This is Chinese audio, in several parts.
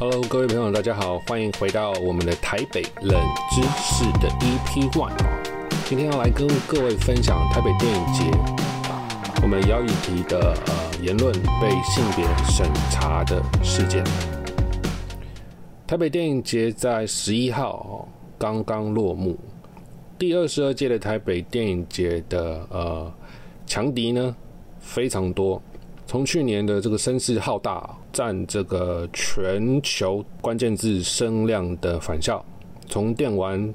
Hello， 各位朋友，大家好，欢迎回到我们的台北冷知识的 EP One。今天要来跟各位分享台北电影节，我们姚以缇的言论被性别审查的事件。台北电影节在11号刚刚落幕，第22届的台北电影节的强敌呢非常多。从去年的这个声势浩大，占这个全球关键字声量的返校，从电玩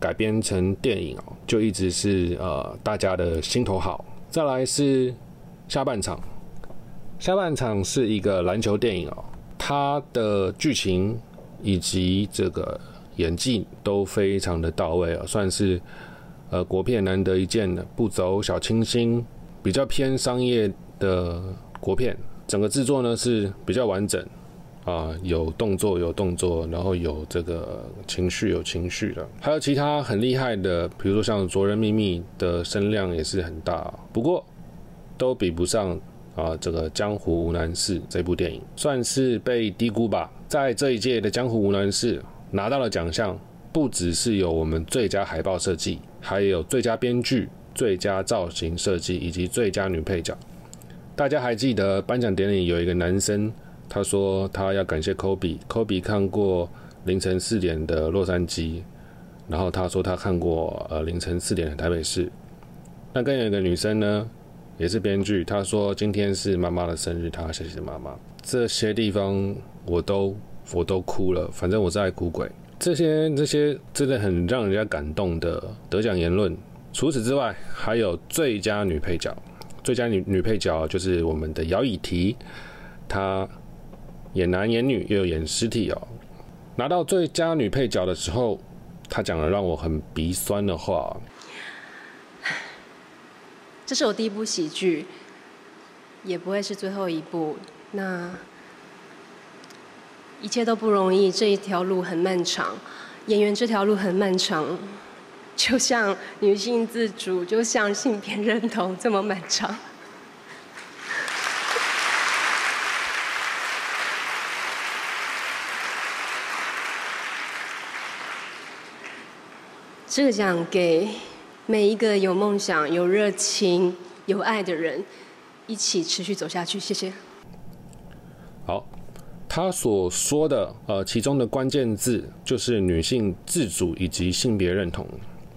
改编成电影就一直是大家的心头好。再来是下半场是一个篮球电影，它的剧情以及这个演技都非常的到位，算是国片难得一见的，不走小清新，比较偏商业的国片。整个制作呢是比较完整啊，有动作，然后有这个情绪的，还有其他很厉害的，比如说像《卓人秘密》的声量也是很大，不过都比不上这个《江湖无难事》这部电影，算是被低估吧。在这一届的《江湖无难事》拿到了奖项，不只是有我们最佳海报设计，还有最佳编剧、最佳造型设计以及最佳女配角。大家还记得颁奖典礼有一个男生，他说他要感谢 Kobe 看过凌晨4点的洛杉矶，然后他说他看过凌晨4点的台北市。那更有一个女生呢，也是编剧，她说今天是妈妈的生日，她谢谢妈妈。这些地方我都哭了，反正我是爱哭鬼。这些真的很让人家感动的得奖言论。除此之外，还有最佳女配角。最佳 女配角就是我们的姚以缇，她演男演女，也有演尸体哦。拿到最佳女配角的时候，她讲了让我很鼻酸的话。这是我第一部喜剧，也不会是最后一部。那一切都不容易，这一条路很漫长，演员这条路很漫长。就像女性自主，就像性别认同这么漫长。这个奖给每一个有梦想、有热情、有爱的人，一起持续走下去。谢谢。好，他所说的其中的关键字就是女性自主以及性别认同。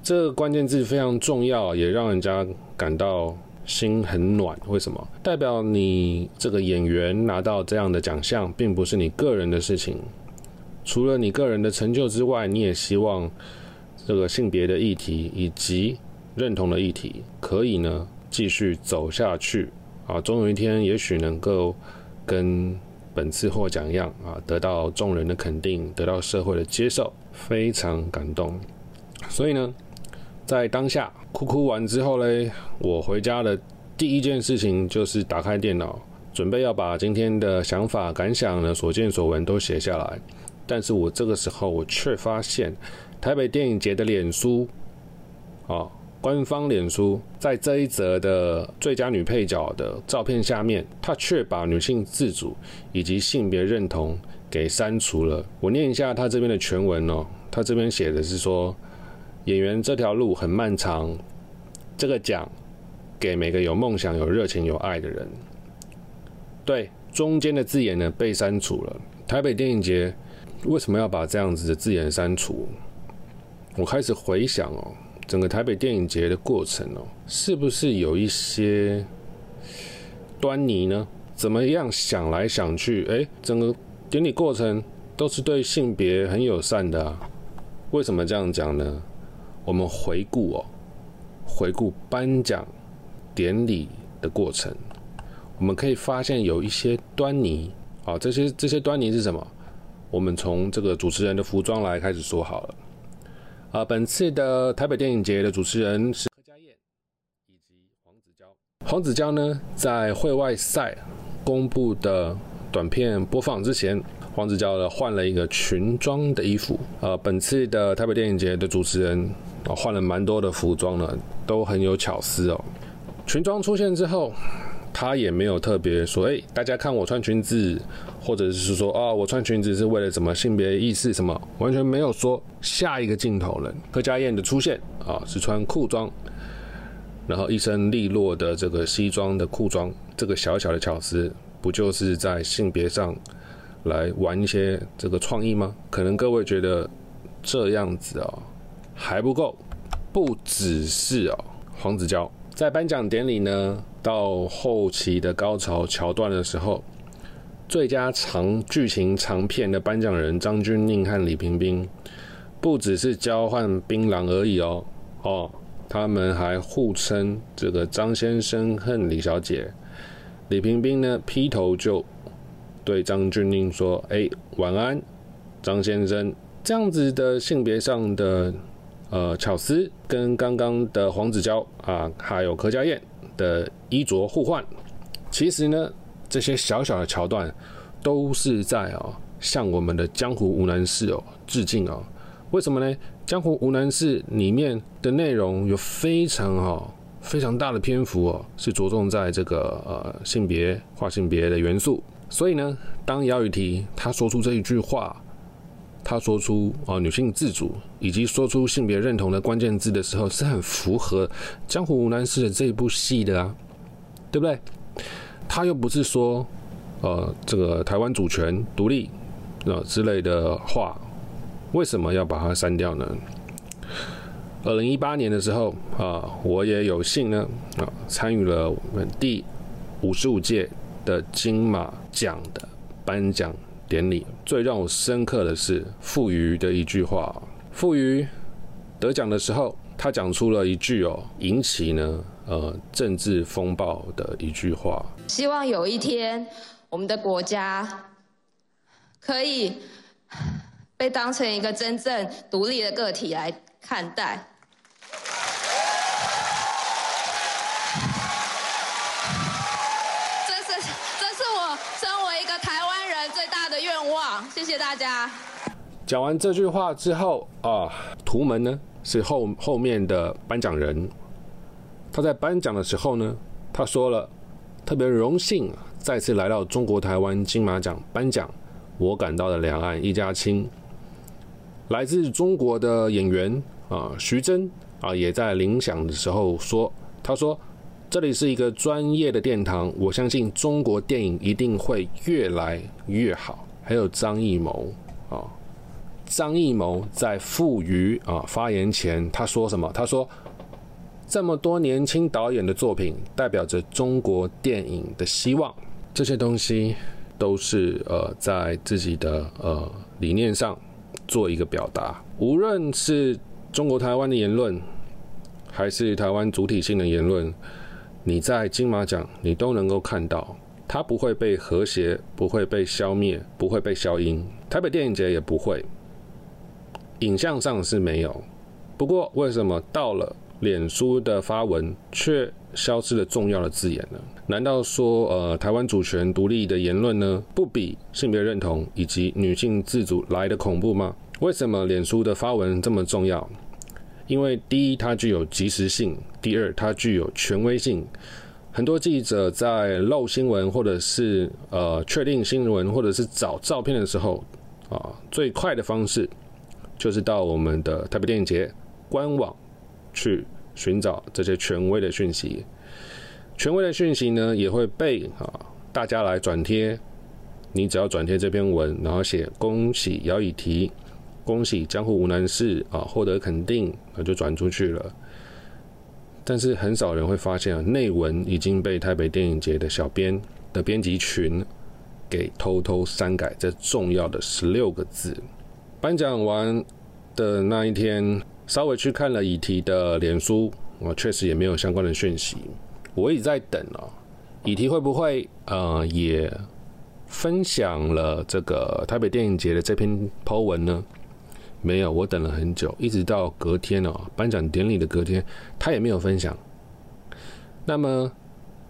这个关键字非常重要，也让人家感到心很暖。为什么？代表你这个演员拿到这样的奖项，并不是你个人的事情。除了你个人的成就之外，你也希望这个性别的议题以及认同的议题可以呢继续走下去啊，总有一天也许能够跟本次获奖一样啊，得到众人的肯定，得到社会的接受，非常感动。所以呢，在当下哭完之后嘞，我回家的第一件事情就是打开电脑，准备要把今天的想法、感想呢、所见所闻都写下来。但是我这个时候，我却发现台北电影节的脸书官方脸书，在这一则的最佳女配角的照片下面，它却把女性自主以及性别认同给删除了。我念一下它这边的全文哦，它这边写的是说，演员这条路很漫长，这个奖给每个有梦想、有热情、有爱的人。对，中间的字眼呢被删除了。台北电影节为什么要把这样子的字眼删除？我开始回想整个台北电影节的过程是不是有一些端倪呢？怎么样想来想去，整个典礼过程都是对性别很友善的啊。为什么这样讲呢？我们回顾颁奖典礼的过程，我们可以发现有一些端倪。好，这些端倪是什么？我们从这个主持人的服装来开始说好了。本次的台北电影节的主持人是柯佳嬿以及黄子佼。黄子佼呢，在会外赛公布的短片播放之前，黄子佼换了一个裙装的衣服。本次的台北电影节的主持人换了蛮多的服装呢，都很有巧思哦。裙装出现之后，他也没有特别说，哎，大家看我穿裙子，或者是说啊，我穿裙子是为了什么性别意识什么，完全没有说。下一个镜头了，柯佳嬿的出现啊，是穿裤装，然后一身利落的这个西装的裤装，这个小小的巧思，不就是在性别上来玩一些这个创意吗？可能各位觉得这样子哦还不够，不只是哦黄子佼。在颁奖典礼呢，到后期的高潮桥段的时候，最佳长剧情长片的颁奖人张钧甯和李冰冰，不只是交换槟榔而已哦，他们还互称这个张先生和李小姐。李冰冰呢劈头就对张钧甯说：“哎，晚安，张先生。”这样子的性别上的巧思，跟刚刚的黄子佼啊，还有柯佳嬿的衣着互换，其实呢，这些小小的桥段都是在向我们的江湖无难事致敬哦。为什么呢？江湖无难事里面的内容有非常大的篇幅是着重在这个性别跨性别的元素。所以呢，当姚雨缇她说出这一句话，她说出女性自主以及说出性别认同的关键字的时候，是很符合江湖无难事的这一部戏的啊，对不对？他又不是说这个台湾主权独立之类的话，为什么要把它删掉呢？2018年的时候啊，我也有幸呢参与了我们第55届的金马奖的颁奖典礼。最让我深刻的是傅榆的一句话。傅榆得奖的时候，他讲出了一句引起呢政治风暴的一句话：希望有一天我们的国家可以被当成一个真正独立的个体来看待。这是我身为一个台湾人最大的愿望。谢谢大家。讲完这句话之后啊，图们呢是后面的颁奖人。他在颁奖的时候呢，他说了：“特别荣幸再次来到中国台湾金马奖颁奖，我感到的两岸一家亲。”来自中国的演员徐峥也在领奖的时候说：“他说这里是一个专业的殿堂，我相信中国电影一定会越来越好。”还有张艺谋张艺谋在傅榆发言前，他说什么？他说：“这么多年轻导演的作品，代表着中国电影的希望。”这些东西都是在自己的理念上做一个表达。无论是中国台湾的言论，还是台湾主体性的言论，你在金马奖你都能够看到，它不会被和谐，不会被消灭，不会被消音。台北电影节也不会，影像上是没有。不过为什么到了脸书的发文却消失了重要的字眼呢？难道说台湾主权独立的言论呢，不比性别认同以及女性自主来的恐怖吗？为什么脸书的发文这么重要？因为第一，它具有及时性；第二，它具有权威性。很多记者在漏新闻或者是确定新闻或者是找照片的时候最快的方式就是到我们的台北电影节官网去寻找这些权威的讯息。权威的讯息呢，也会被大家来转贴。你只要转贴这篇文，然后写恭喜姚以缇，恭喜江湖无难事获得肯定，就转出去了。但是很少人会发现内文已经被台北电影节的小编的编辑群给偷偷删改这重要的16个字。颁奖完的那一天，稍微去看了以缇的脸书，确实也没有相关的讯息。我一直在等以缇会不会也分享了这个台北电影节的这篇 po 文呢？没有，我等了很久，一直到隔天颁奖典礼的隔天，他也没有分享。那么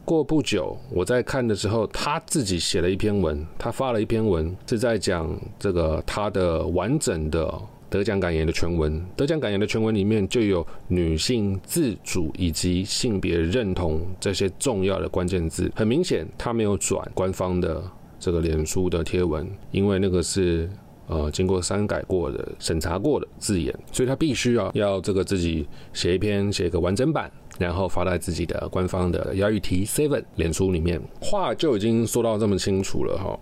过不久，我在看的时候，他自己写了一篇文，他发了一篇文，是在讲这个他的完整的得奖感言的全文。得奖感言的全文里面就有女性自主以及性别认同这些重要的关键字。很明显，他没有转官方的这个脸书的贴文，因为那个是经过删改过的、审查过的字眼，所以他必须要这个自己写一篇，写一个完整版，然后发在自己的官方的亚语题 7 脸书里面。话就已经说到这么清楚了哈。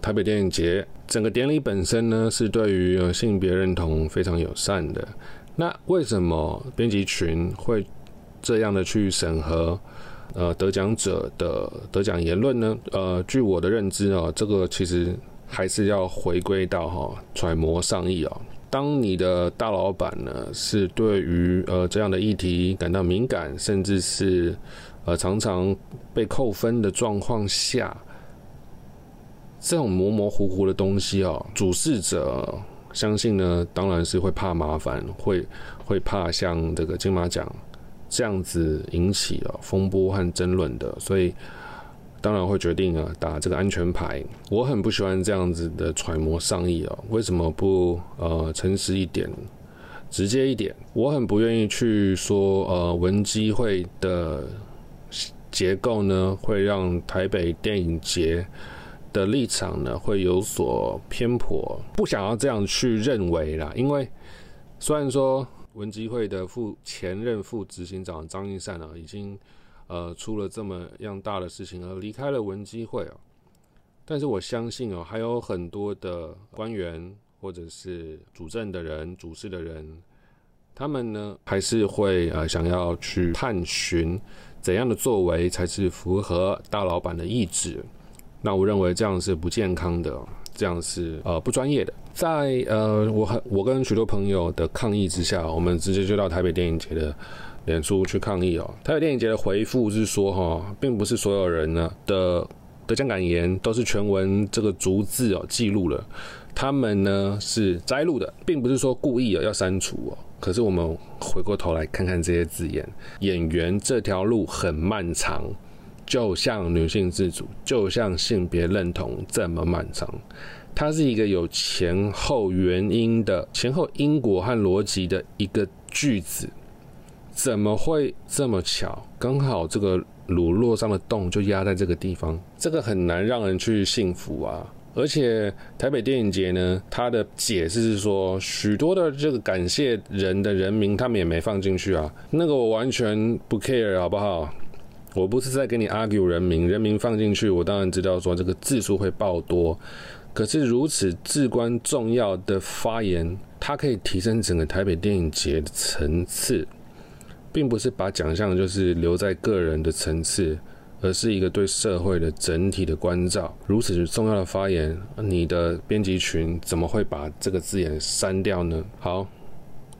台北电影节整个典礼本身呢，是对于性别认同非常友善的。那为什么编辑群会这样的去审核得奖者的得奖言论呢？据我的认知这个其实还是要回归到揣摩上意当你的大老板呢是对于这样的议题感到敏感，甚至是常常被扣分的状况下，这种模模糊糊的东西主事者相信呢，当然是会怕麻烦，会怕像这个金马奖这样子引起风波和争论的，所以当然会决定打这个安全牌。我很不喜欢这样子的揣摩上意为什么不诚实一点、直接一点？我很不愿意去说文基会的结构呢，会让台北电影节的立场呢会有所偏颇，不想要这样去认为啦。因为虽然说文基会的前任副执行长张义善已经出了这么样大的事情而离开了文基会但是我相信还有很多的官员或者是主政的人、主事的人，他们呢还是会想要去探寻怎样的作为才是符合大老板的意志。那我认为这样是不健康的，这样是不专业的。在我跟许多朋友的抗议之下，我们直接就到台北电影节的脸书去抗议台北电影节的回复是说并不是所有人呢的得奖感言都是全文这个逐字记录了，他们呢是摘录的，并不是说故意要删除可是我们回过头来看看这些字眼，演员这条路很漫长。就像女性自主，就像性别认同这么漫长，它是一个有前后原因的、前后因果和逻辑的一个句子。怎么会这么巧？刚好这个乳酪上的洞就压在这个地方，这个很难让人去信服啊。而且台北电影节呢，它的解释是说，许多的这个感谢人的人名他们也没放进去啊。那个我完全不 care， 好不好？我不是在跟你 argue 人名放进去，我当然知道说这个字数会爆多，可是如此至关重要的发言，它可以提升整个台北电影节的层次，并不是把奖项就是留在个人的层次，而是一个对社会的整体的关照。如此重要的发言，你的编辑群怎么会把这个字眼删掉呢？好，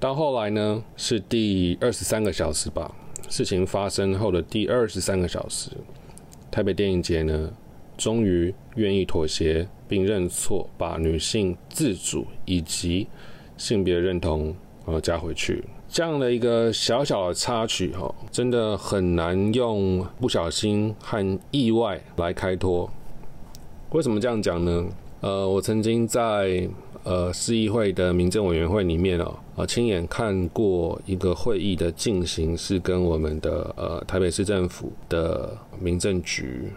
到后来呢，是第23个小时吧。事情发生后的第23个小时，台北电影节呢，终于愿意妥协并认错，把女性自主以及性别认同加回去。这样的一个小小的插曲真的很难用不小心和意外来开脱。为什么这样讲呢？我曾经在市议会的民政委员会里面亲眼看过一个会议的进行，是跟我们的台北市政府的民政局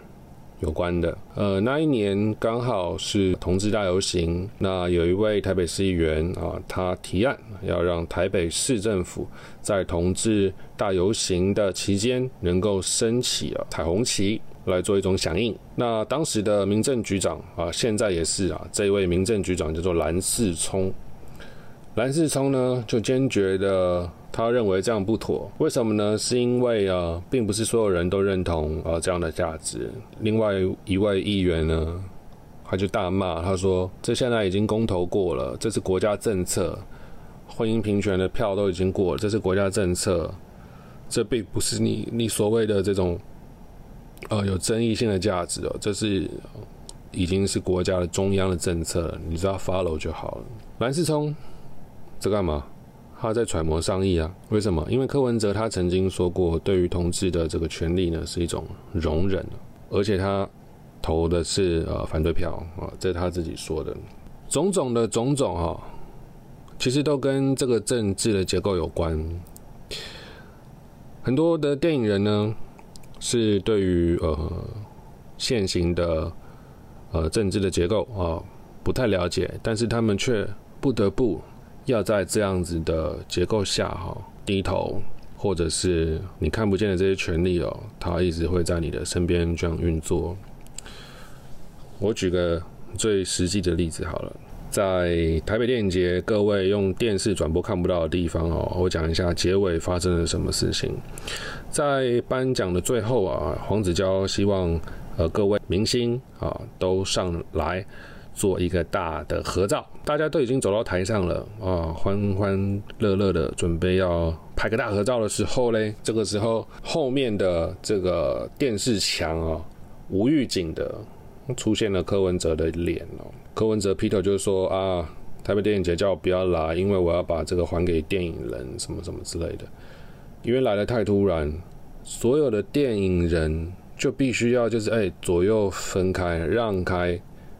有关的。那一年刚好是同志大游行，那有一位台北市议员他提案要让台北市政府在同志大游行的期间能够升起彩虹旗，来做一种响应。那当时的民政局长现在也是这位民政局长叫做蓝世聪。蓝世聪呢就坚决的，他认为这样不妥。为什么呢？是因为并不是所有人都认同这样的价值。另外一位议员呢，他就大骂，他说：“这现在已经公投过了，这是国家政策，婚姻平权的票都已经过了，这是国家政策，这并不是你所谓的这种。”有争议性的价值这是已经是国家的中央的政策了，你只要 follow 就好了。蓝世聪在干嘛？他在揣摩上意啊。为什么？因为柯文哲他曾经说过，对于同志的这个权利呢是一种容忍，而且他投的是反对票这是他自己说的。种种的种种哈，其实都跟这个政治的结构有关。很多的电影人呢，是对于现行的政治的结构啊不太了解，但是他们却不得不要在这样子的结构下哈低头，或者是你看不见的这些权利哦，它一直会在你的身边这样运作。我举个最实际的例子好了，在台北电影节，各位用电视转播看不到的地方哦，我讲一下结尾发生了什么事情。在颁奖的最后啊，黄子佼希望各位明星啊都上来做一个大的合照，大家都已经走到台上了啊，欢欢乐乐的准备要拍个大合照的时候嘞，这个时候后面的这个电视墙啊，无预警的出现了柯文哲的脸哦。柯文哲劈头就说啊，台北电影节叫我不要来，因为我要把这个还给电影人什么什么之类的。因为来的太突然，所有的电影人就必须要就是左右分开让开，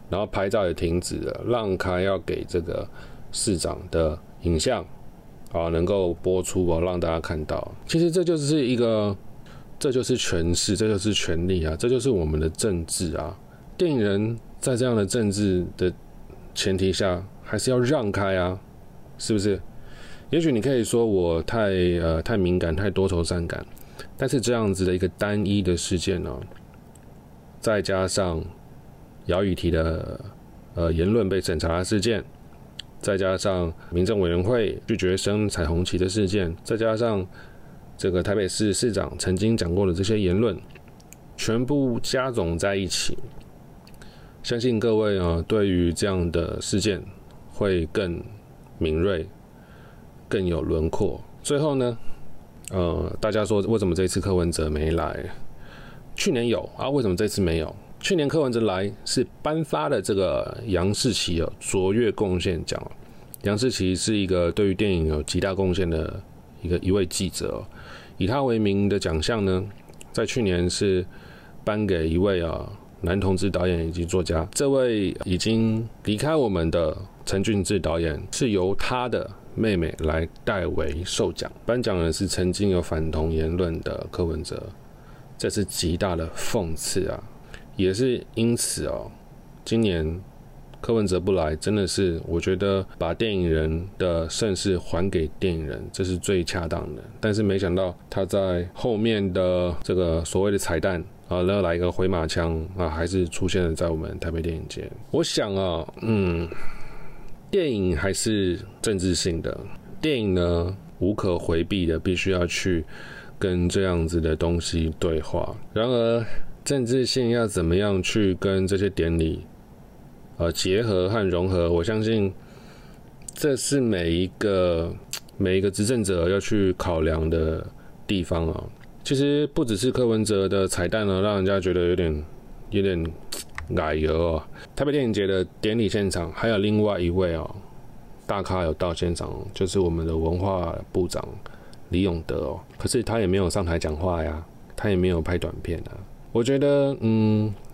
然后拍照也停止了，让开要给这个市长的影像啊能够播出哦，让大家看到。其实这就是一个，这就是权势，这就是权力啊，这就是我们的政治啊。电影人在这样的政治的前提下，还是要让开啊，是不是？也许你可以说我太敏感，太多愁善感，但是这样子的一个单一的事件呢，再加上姚以缇的言论被审查的事件，再加上民政委员会拒绝升彩虹旗的事件，再加上这个台北市市长曾经讲过的这些言论，全部加总在一起。相信各位啊，对于这样的事件会更敏锐，更有轮廓。最后呢，大家说为什么这次柯文哲没来？去年有啊，为什么这次没有？去年柯文哲来是颁发的这个杨士奇哦卓越贡献奖。杨士奇是一个对于电影有极大贡献的一位记者哦，以他为名的奖项呢，在去年是颁给一位啊男同志导演以及作家，这位已经离开我们的陈俊志导演是由他的妹妹来代为授奖。颁奖人是曾经有反同言论的柯文哲，这是极大的讽刺啊！也是因此哦，今年柯文哲不来，真的是我觉得把电影人的盛世还给电影人，这是最恰当的。但是没想到他在后面的这个所谓的彩蛋啊，然后来一个回马枪啊，还是出现了在我们台北电影节。我想啊，电影还是政治性的，电影呢无可回避的，必须要去跟这样子的东西对话。然而，政治性要怎么样去跟这些典礼结合和融合？我相信这是每一个执政者要去考量的地方啊。其实不只是柯文哲的彩蛋呢，让人家觉得有点奶油哦。台北电影节的典礼现场，还有另外一位哦大咖有到现场，就是我们的文化部长李永得哦。可是他也没有上台讲话呀，他也没有拍短片啊。我觉得，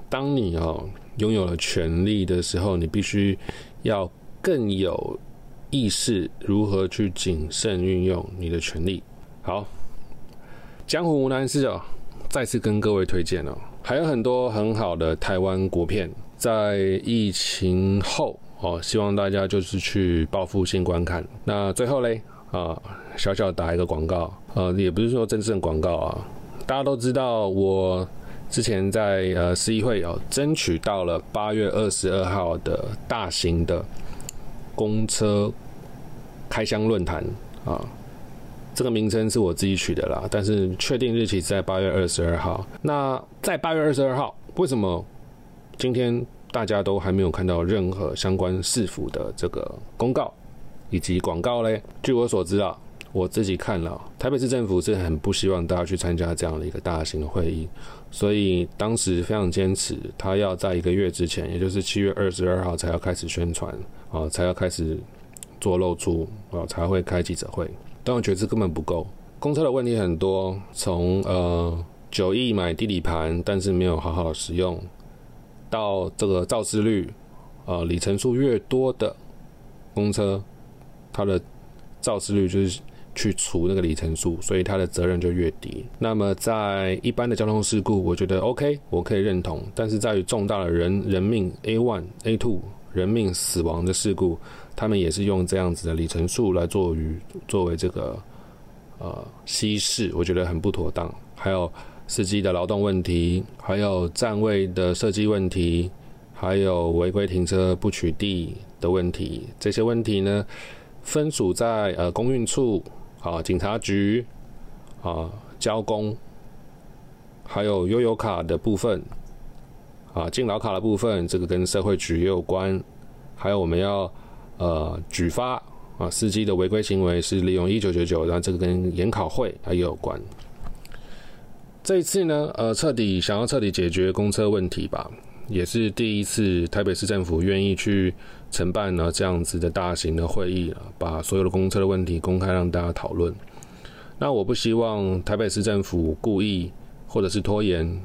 当你哦拥有了权力的时候，你必须要更有意识如何去谨慎运用你的权力。好。江湖无难事哦，再次跟各位推荐哦，还有很多很好的台湾国片，在疫情后哦，希望大家就是去报复性观看。那最后嘞小小打一个广告，也不是说真正广告啊，大家都知道我之前在市议会哦，争取到了8月22号的大型的公车开箱论坛啊。这个名称是我自己取的啦，但是确定日期是在8月22号。那在8月22号，为什么今天大家都还没有看到任何相关市府的这个公告以及广告嘞？据我所知啊，我自己看了，台北市政府是很不希望大家去参加这样的一个大型的会议，所以当时非常坚持，他要在1个月之前，也就是7月22号才要开始宣传啊，才要开始做露出啊，才会开记者会。但我觉得这根本不够，公车的问题很多，从9亿买地理盘，但是没有好好使用，到这个肇事率里程数越多的公车，它的肇事率就是去除那个里程数，所以它的责任就越低。那么在一般的交通事故，我觉得 OK， 我可以认同，但是在于重大的人命 A1、A2 人命死亡的事故，他们也是用这样子的里程数来作为这个稀释，我觉得很不妥当。还有司机的劳动问题，还有站位的设计问题，还有违规停车不取缔的问题，这些问题呢，分属在公运处、警察局、交工，还有悠游卡的部分、敬老卡的部分，这个跟社会局也有关。还有我们要举发司机的违规行为是利用1999，然后这个跟研考会也有关。这一次呢，想要彻底解决公车问题吧，也是第一次台北市政府愿意去承办呢这样子的大型的会议，把所有的公车的问题公开让大家讨论。那我不希望台北市政府故意或者是拖延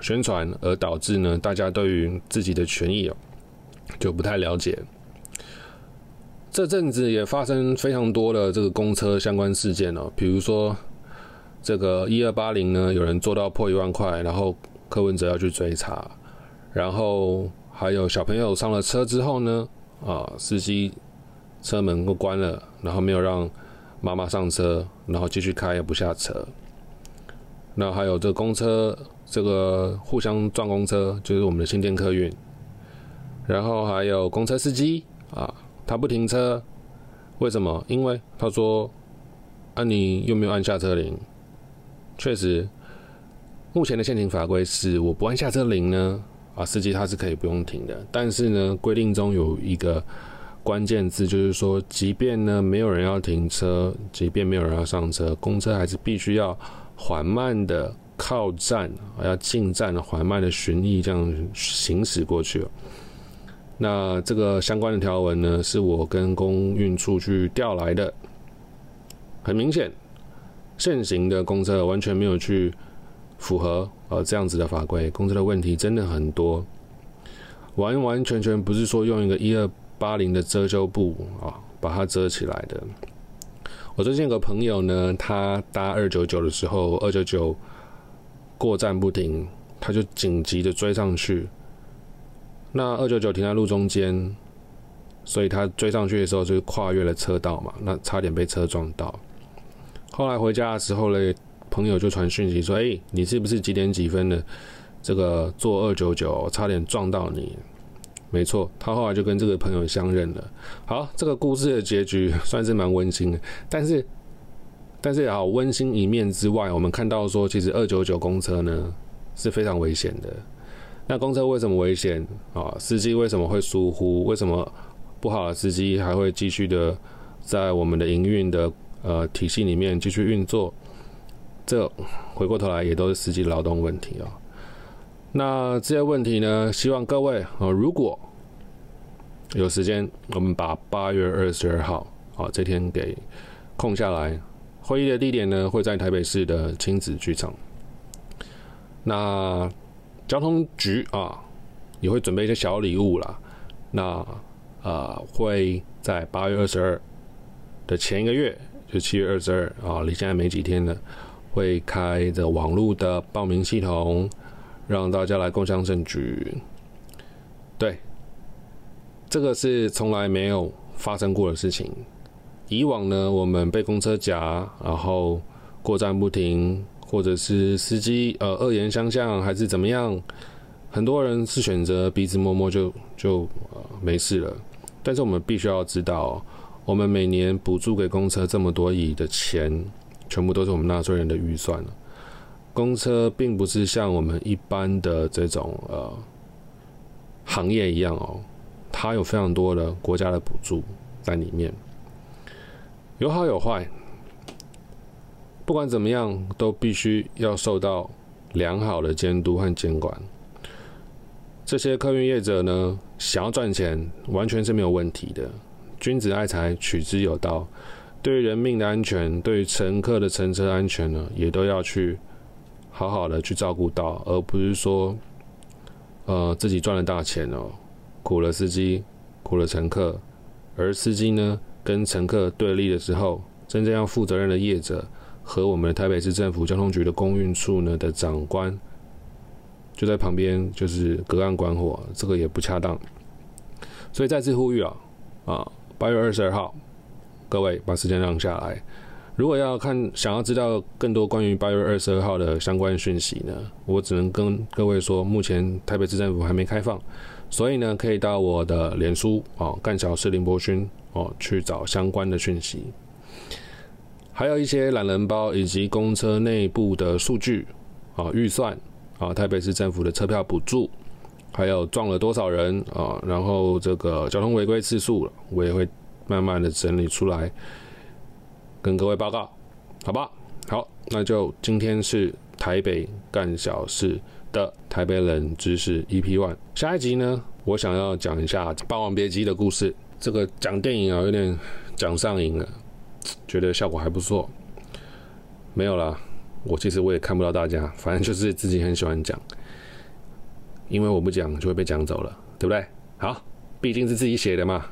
宣传，而导致呢大家对于自己的权益就不太了解。这阵子也发生非常多的这个公车相关事件哦，比如说这个1280呢，有人做到破1万块，然后柯文哲要去追查，然后还有小朋友上了车之后呢，司机车门都关了，然后没有让妈妈上车，然后继续开也不下车。那还有这个公车，这个互相撞公车，就是我们的新店客运，然后还有公车司机他不停车，为什么？因为他说你又没有按下车铃。确实目前的现行法规是我不按下车铃呢司机他是可以不用停的，但是呢规定中有一个关键字，就是说即便呢没有人要停车，即便没有人要上车，公车还是必须要缓慢的靠站，要进站缓慢的巡弋这样行驶过去。那这个相关的条文呢，是我跟公运处去调来的。很明显，现行的公车完全没有去符合这样子的法规，公车的问题真的很多，完完全全不是说用一个1280的遮羞布把它遮起来的。我最近有个朋友呢，他搭299的时候，299过站不停，他就紧急的追上去。那299停在路中间，所以他追上去的时候就跨越了车道嘛，那差点被车撞到。后来回家的时候呢，朋友就传讯息说：“你是不是几点几分的这个坐299，差点撞到你？”没错，他后来就跟这个朋友相认了。好，这个故事的结局算是蛮温馨的，但是好温馨一面之外，我们看到说，其实299公车呢是非常危险的。那公车为什么危险司机为什么会疏忽？为什么不好的司机还会继续的在我们的营运的体系里面继续运作？这回过头来也都是司机劳动问题那这些问题呢，希望各位如果有时间，我们把8月22号这天给空下来。会议的地点呢，会在台北市的亲子剧场。那交通局也会准备一些小礼物啦。那会在8月22的前一个月，就7月22离现在没几天了，会开这网络的报名系统，让大家来共襄盛举。对，这个是从来没有发生过的事情。以往呢，我们被公车夹，然后过站不停，或者是司机恶言相向还是怎么样，很多人是选择鼻子摸摸就没事了。但是我们必须要知道，我们每年补助给公车这么多亿的钱，全部都是我们纳税人的预算。公车并不是像我们一般的这种行业一样它有非常多的国家的补助在里面，有好有坏。不管怎么样，都必须要受到良好的监督和监管。这些客运业者呢，想要赚钱完全是没有问题的，君子爱财，取之有道。对于人命的安全，对于乘客的乘车安全呢，也都要去好好的去照顾到，而不是说自己赚了大钱苦了司机，苦了乘客。而司机呢，跟乘客对立的时候，真正要负责任的业者和我们台北市政府交通局的公运处呢的长官，就在旁边就是隔岸观火，这个也不恰当。所以再次呼吁啊，8月22号，各位把时间让下来。如果想要知道更多关于8月22号的相关讯息呢，我只能跟各位说，目前台北市政府还没开放，所以呢，可以到我的脸书干小事林博勋去找相关的讯息，还有一些懒人包以及公车内部的数据预算台北市政府的车票补助，还有撞了多少人然后这个交通违规次数，我也会慢慢的整理出来，跟各位报告，好吧？好，那就今天是台北干小事的台北冷知识 EP1。下一集呢，我想要讲一下《霸王别姬》的故事。这个讲电影有点讲上瘾了，觉得效果还不错。没有啦，其实我也看不到大家，反正就是自己很喜欢讲，因为我不讲就会被讲走了，对不对？好，毕竟是自己写的嘛。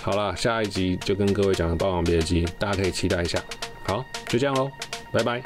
好啦，下一集就跟各位讲《霸王别姬》，大家可以期待一下。好，就这样咯，拜拜。